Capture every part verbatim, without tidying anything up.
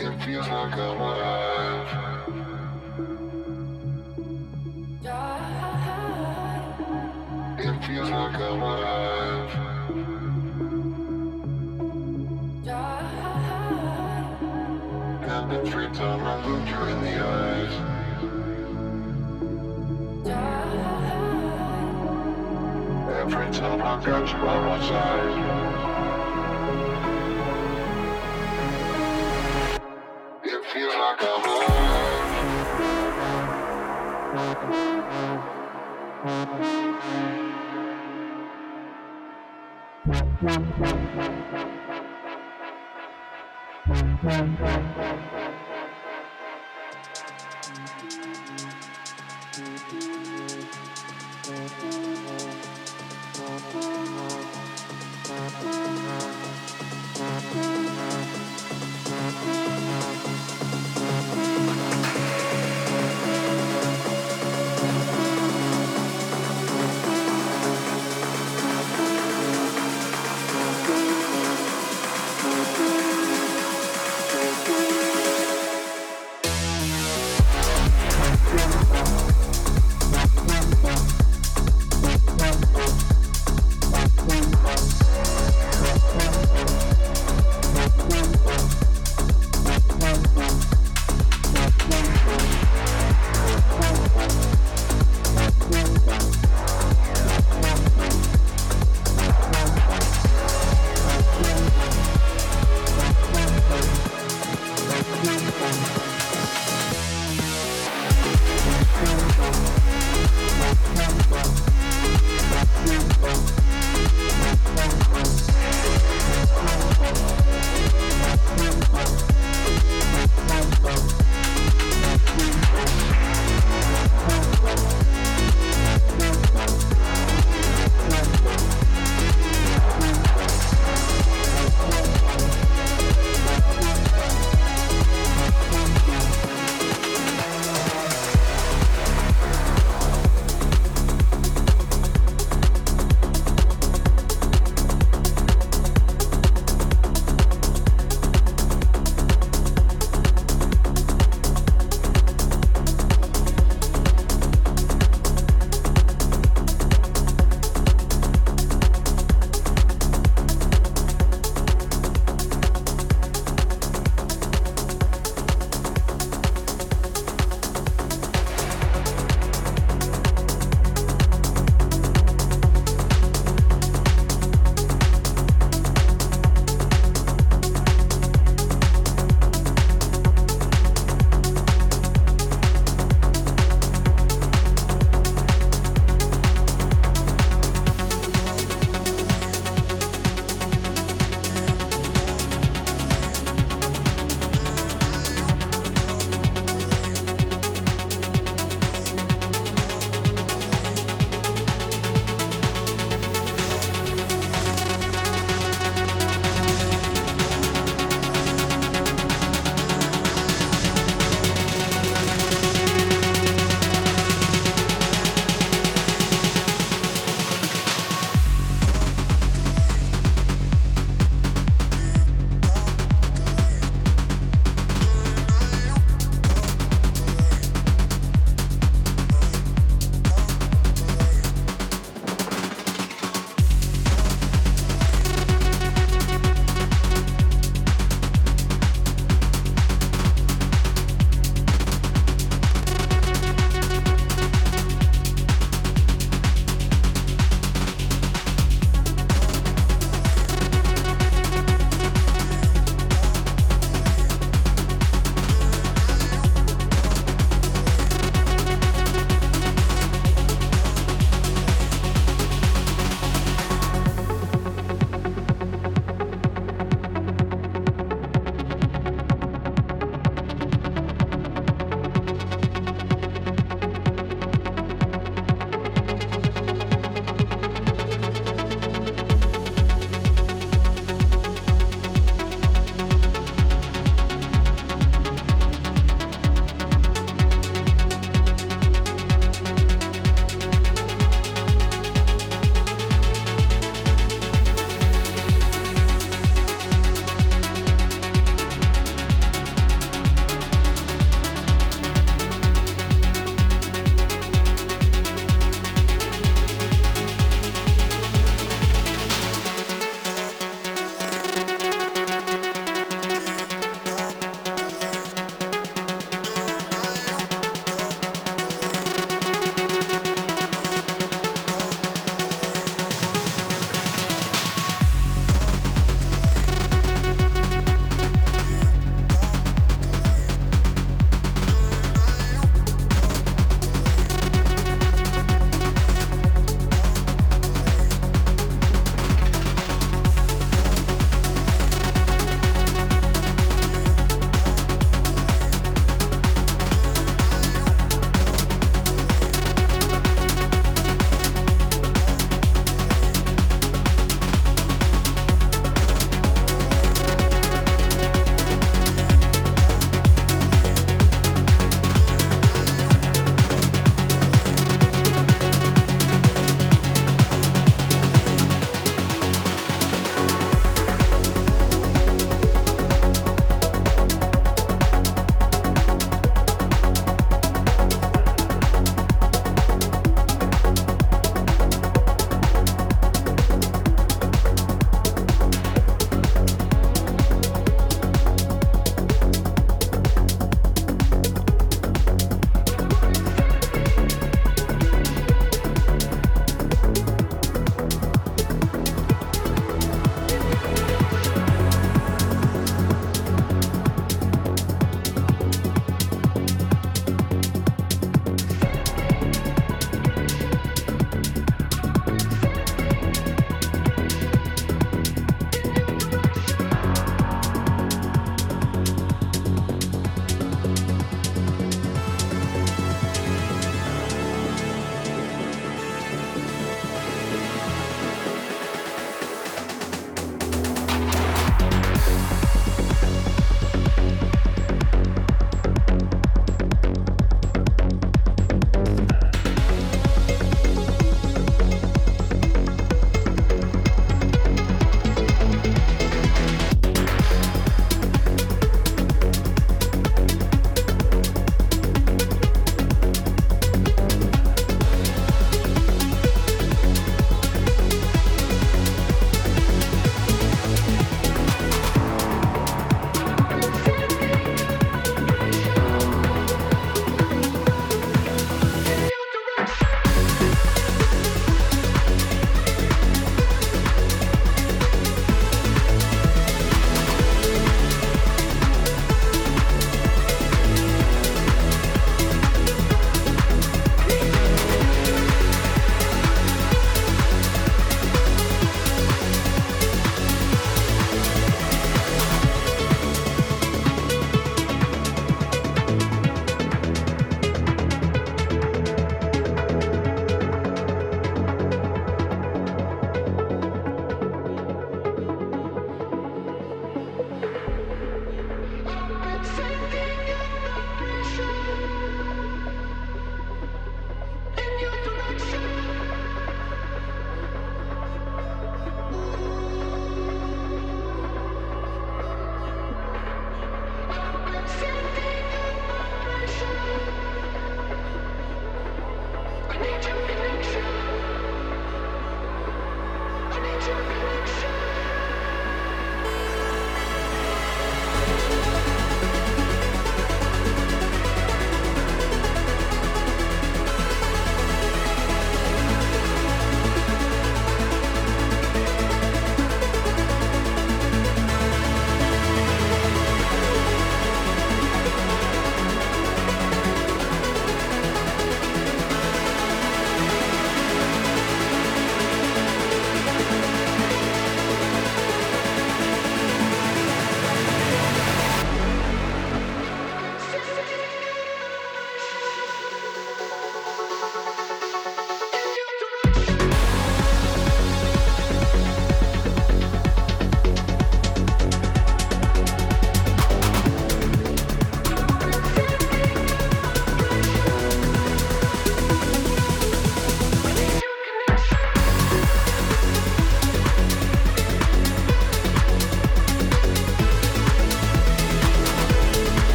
It feels like I'm alive. It feels like I'm alive. And every time I look you in the eyes, every time I got you by my side, feels like I'm alive. We'll be right back.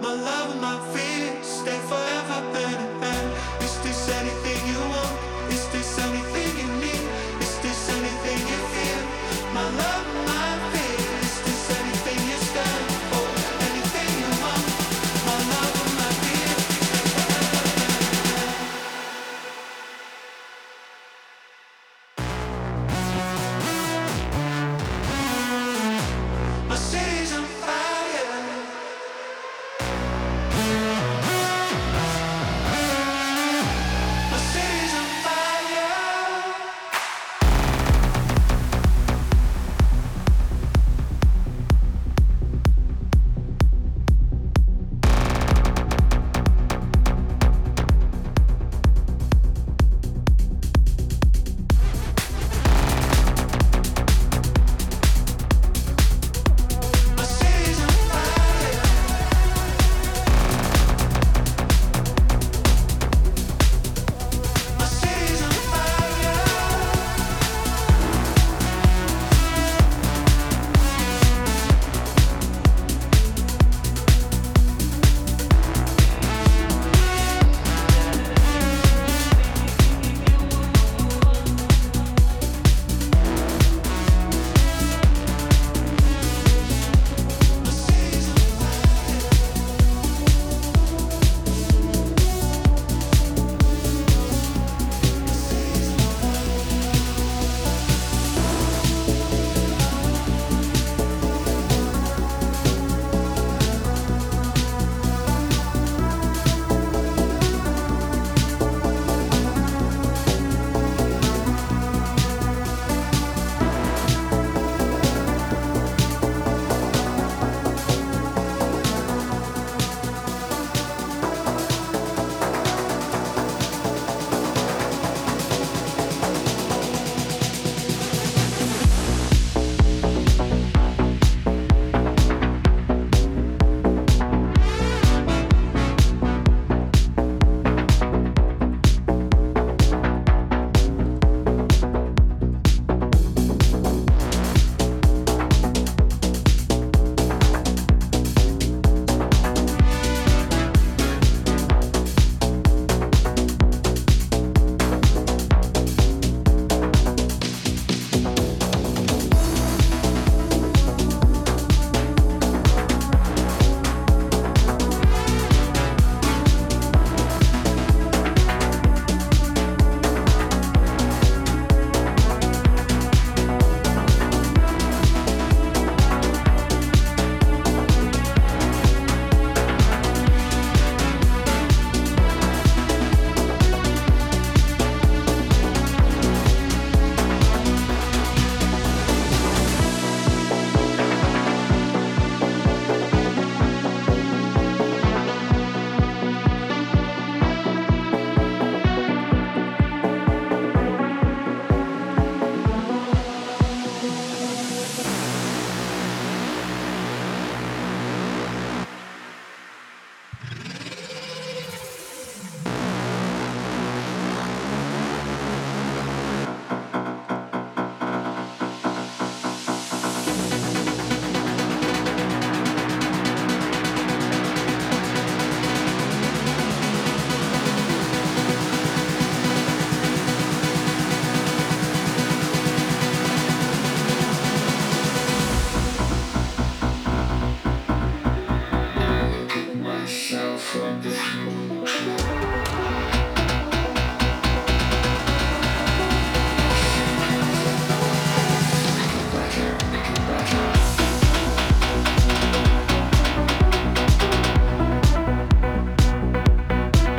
My love and my fear stay forever hand in hand. Is this anything you want? Is this anything you need? Is this anything you feel? My love and my fear. Is this anything you stand for? Anything you want? My love and my fear stay forever hand in hand. My city's on fire. My city's on fire. My city's on fire. My city's on fire. My city's on fire. My city's on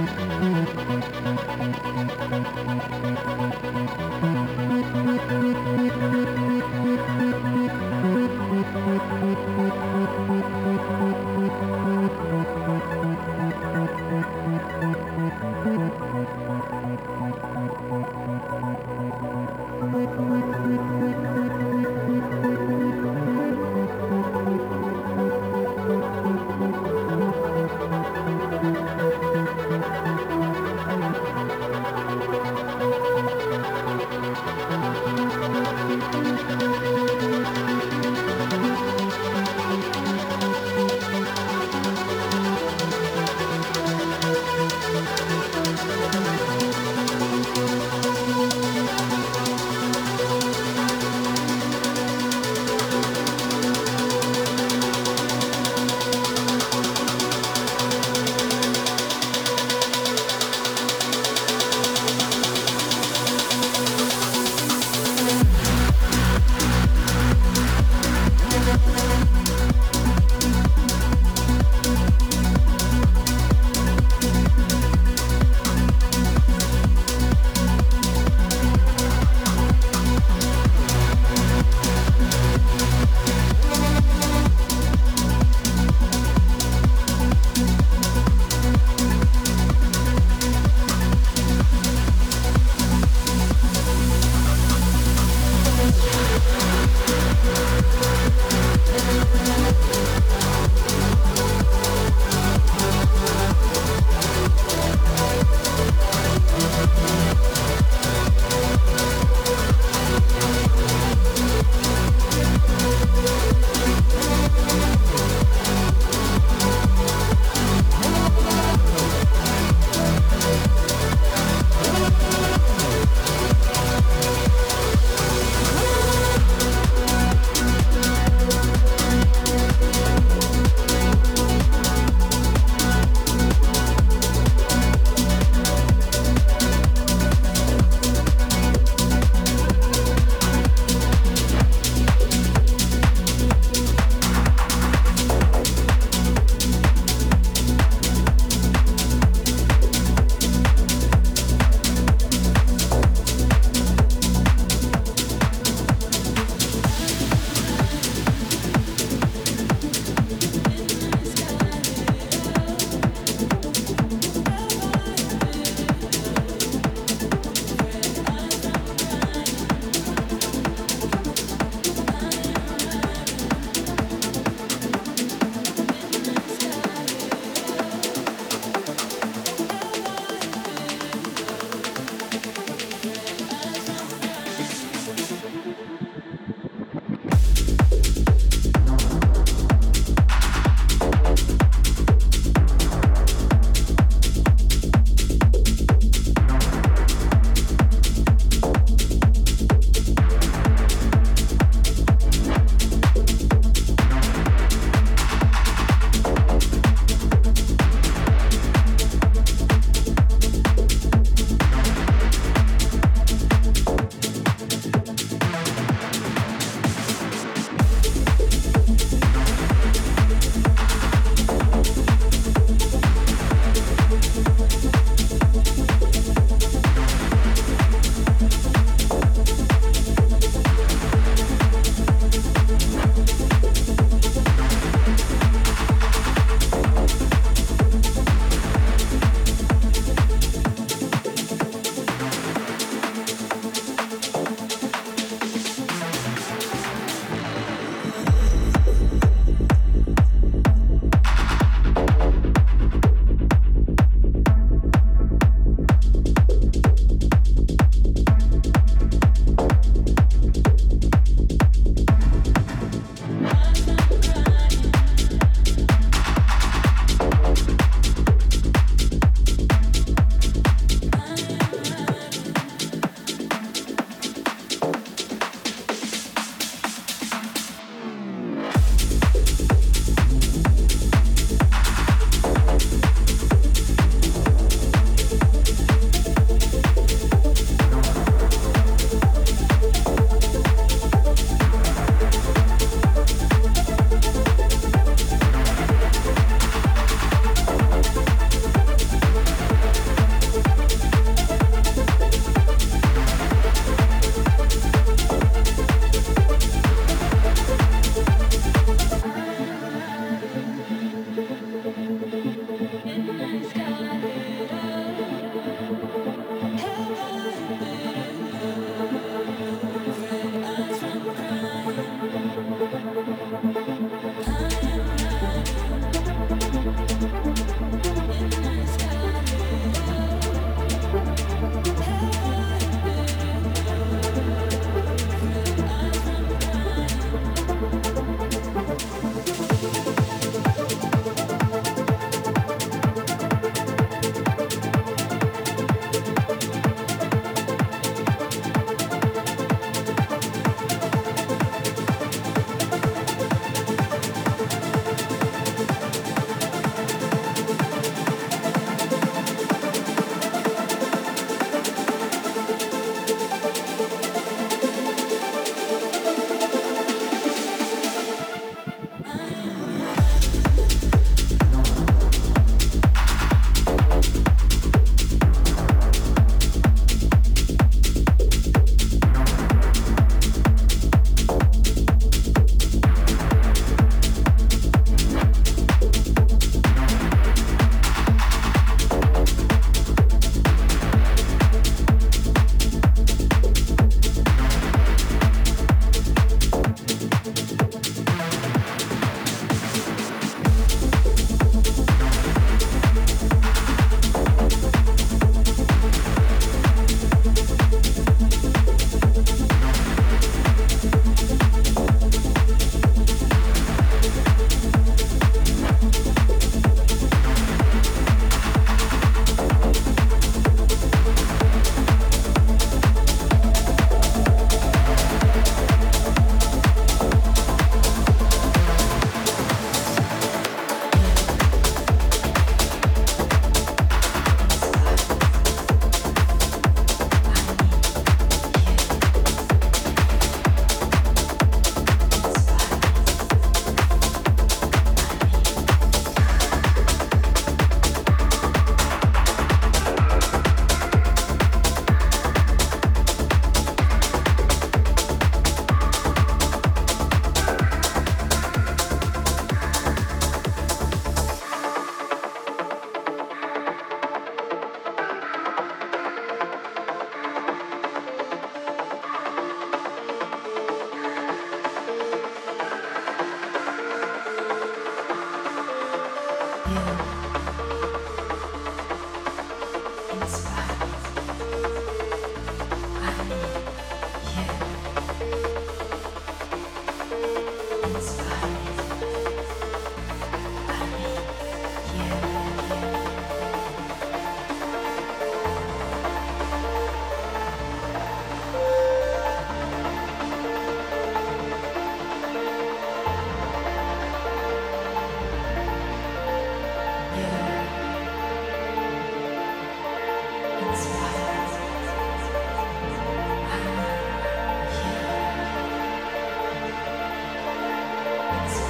It's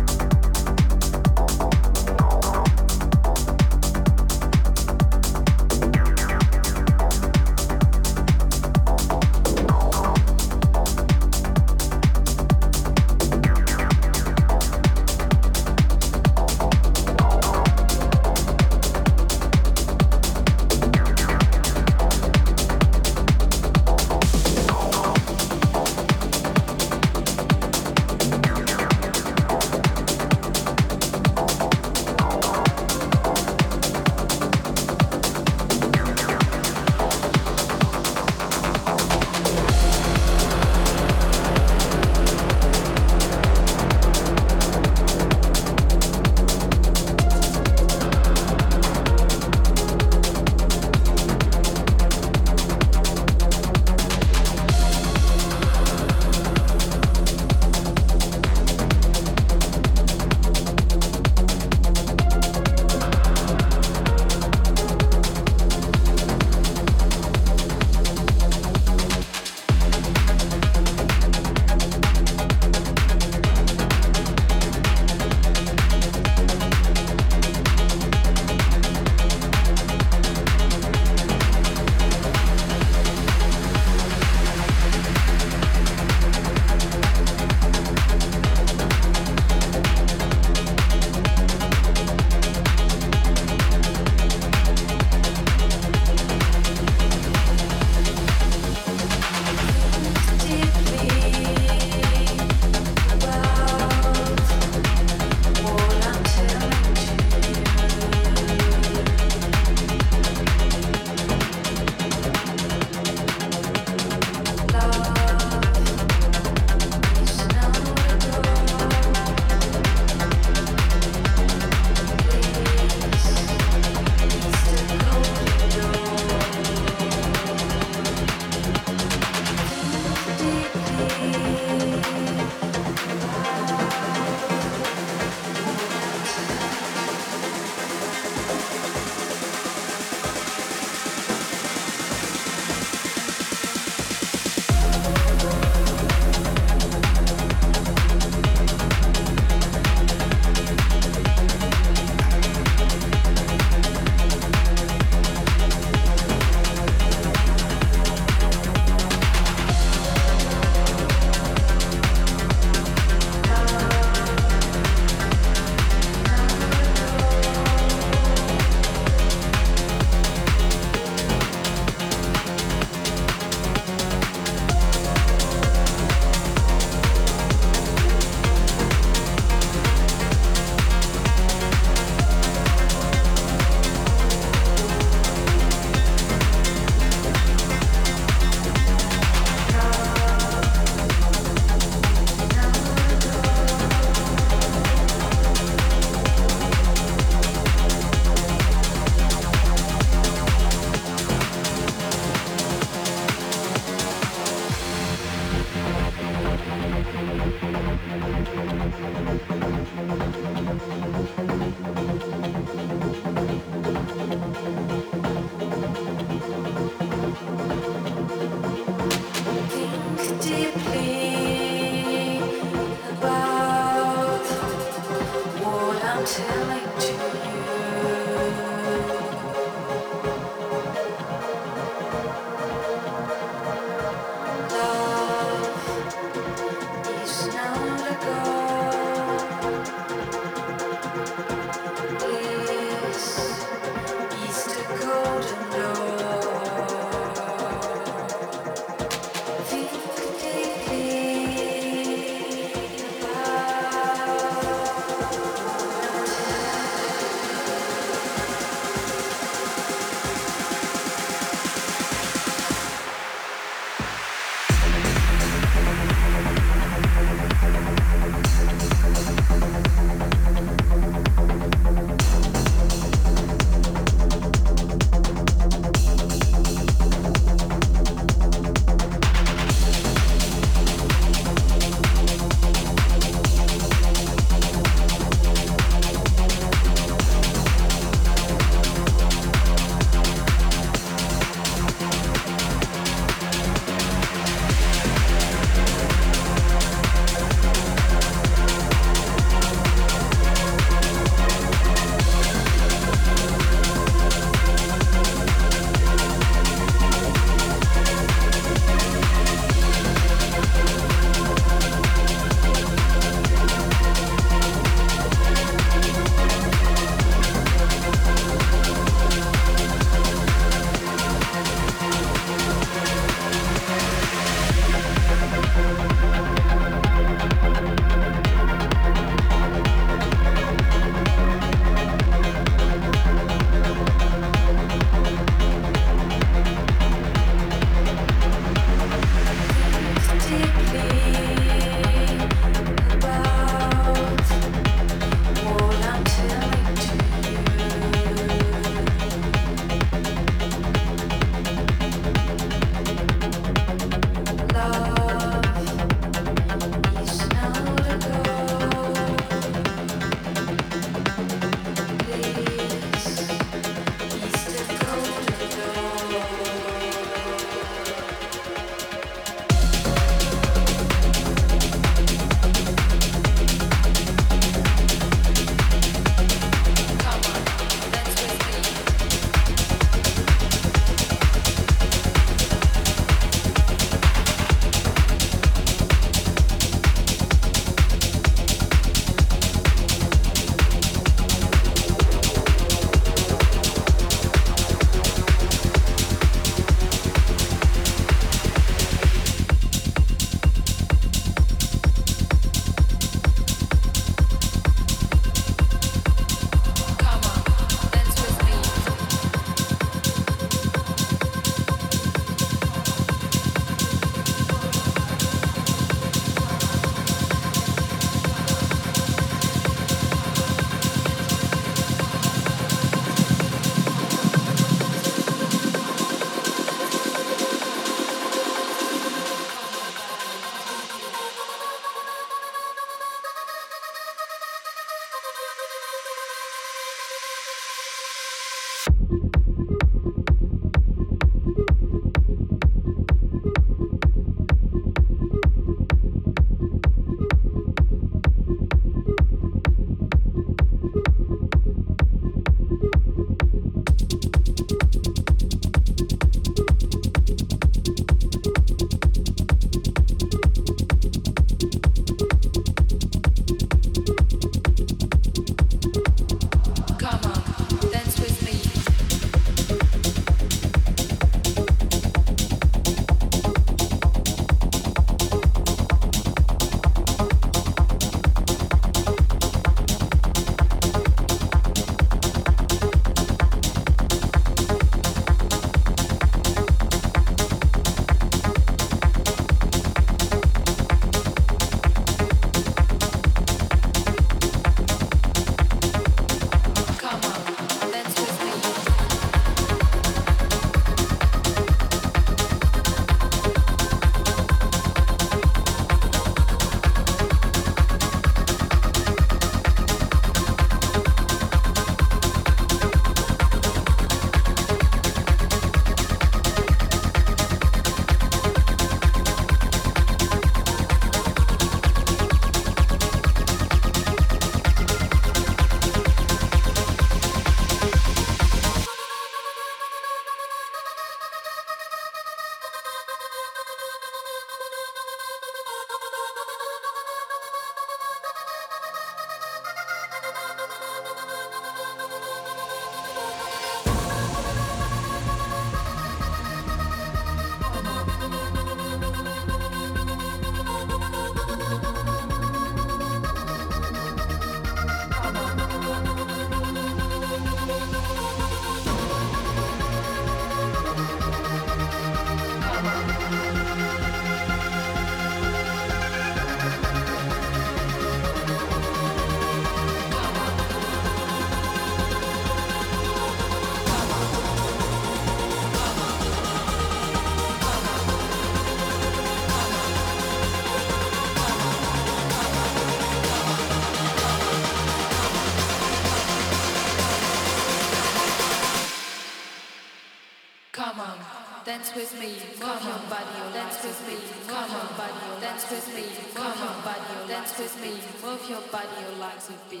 dance with me, come on buddy, you'll dance with me, come on buddy, you'll dance with me, move your body, your legs with me.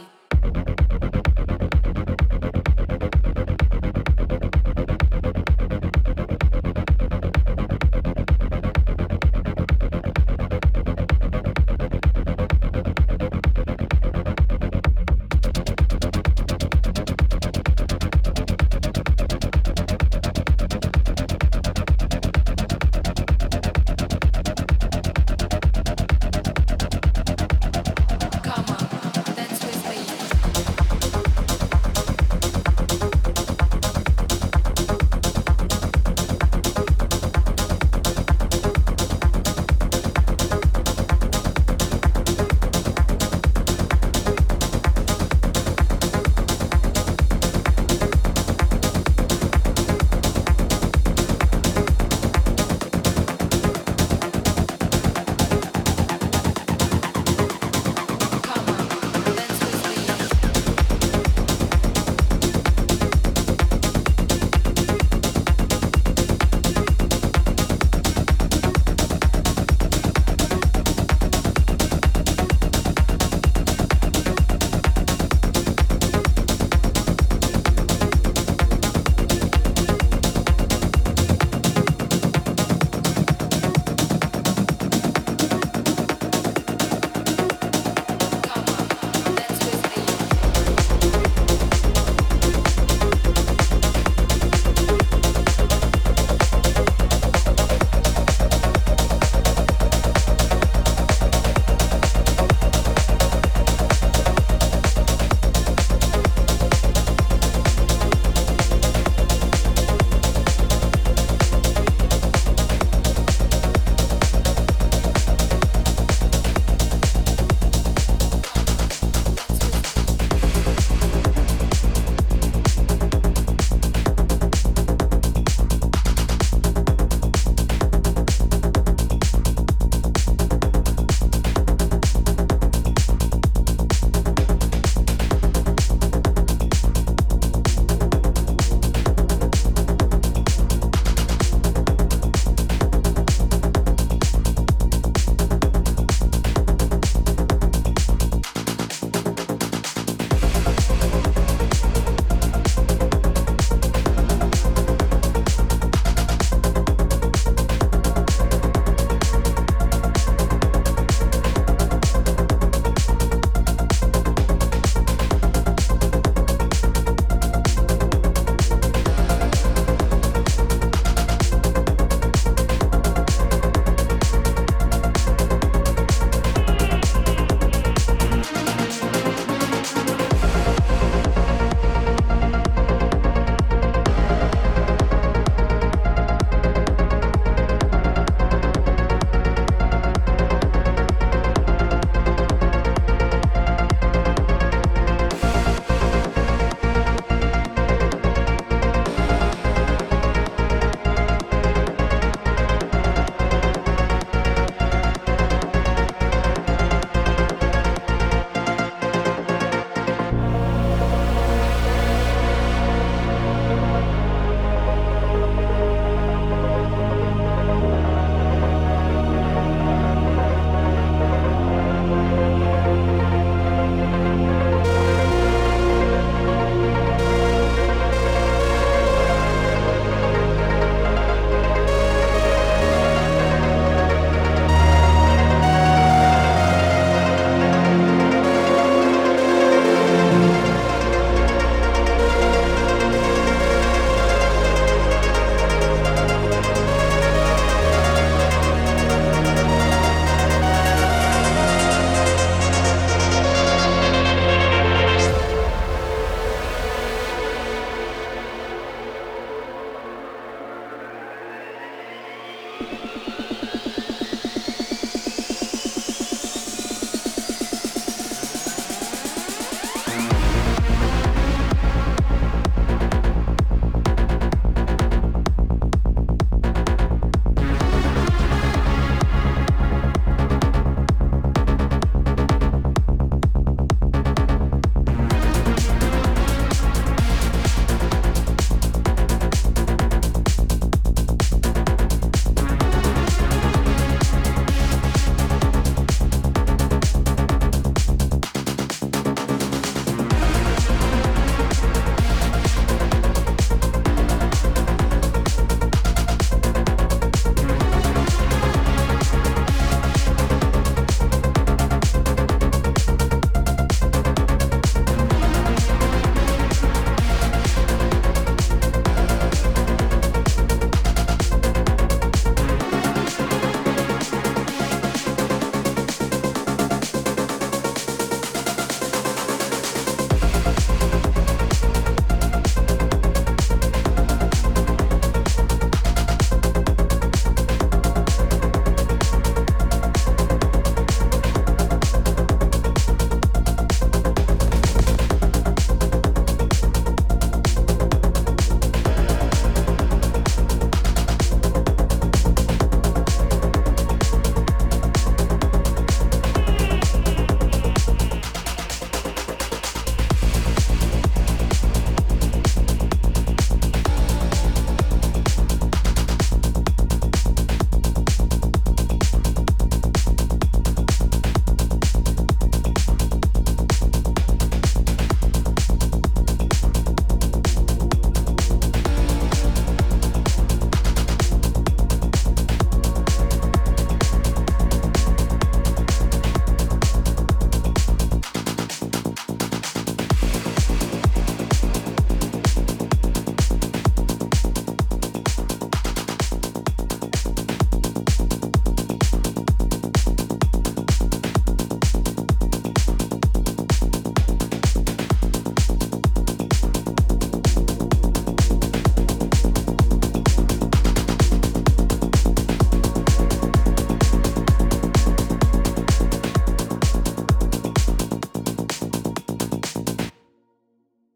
You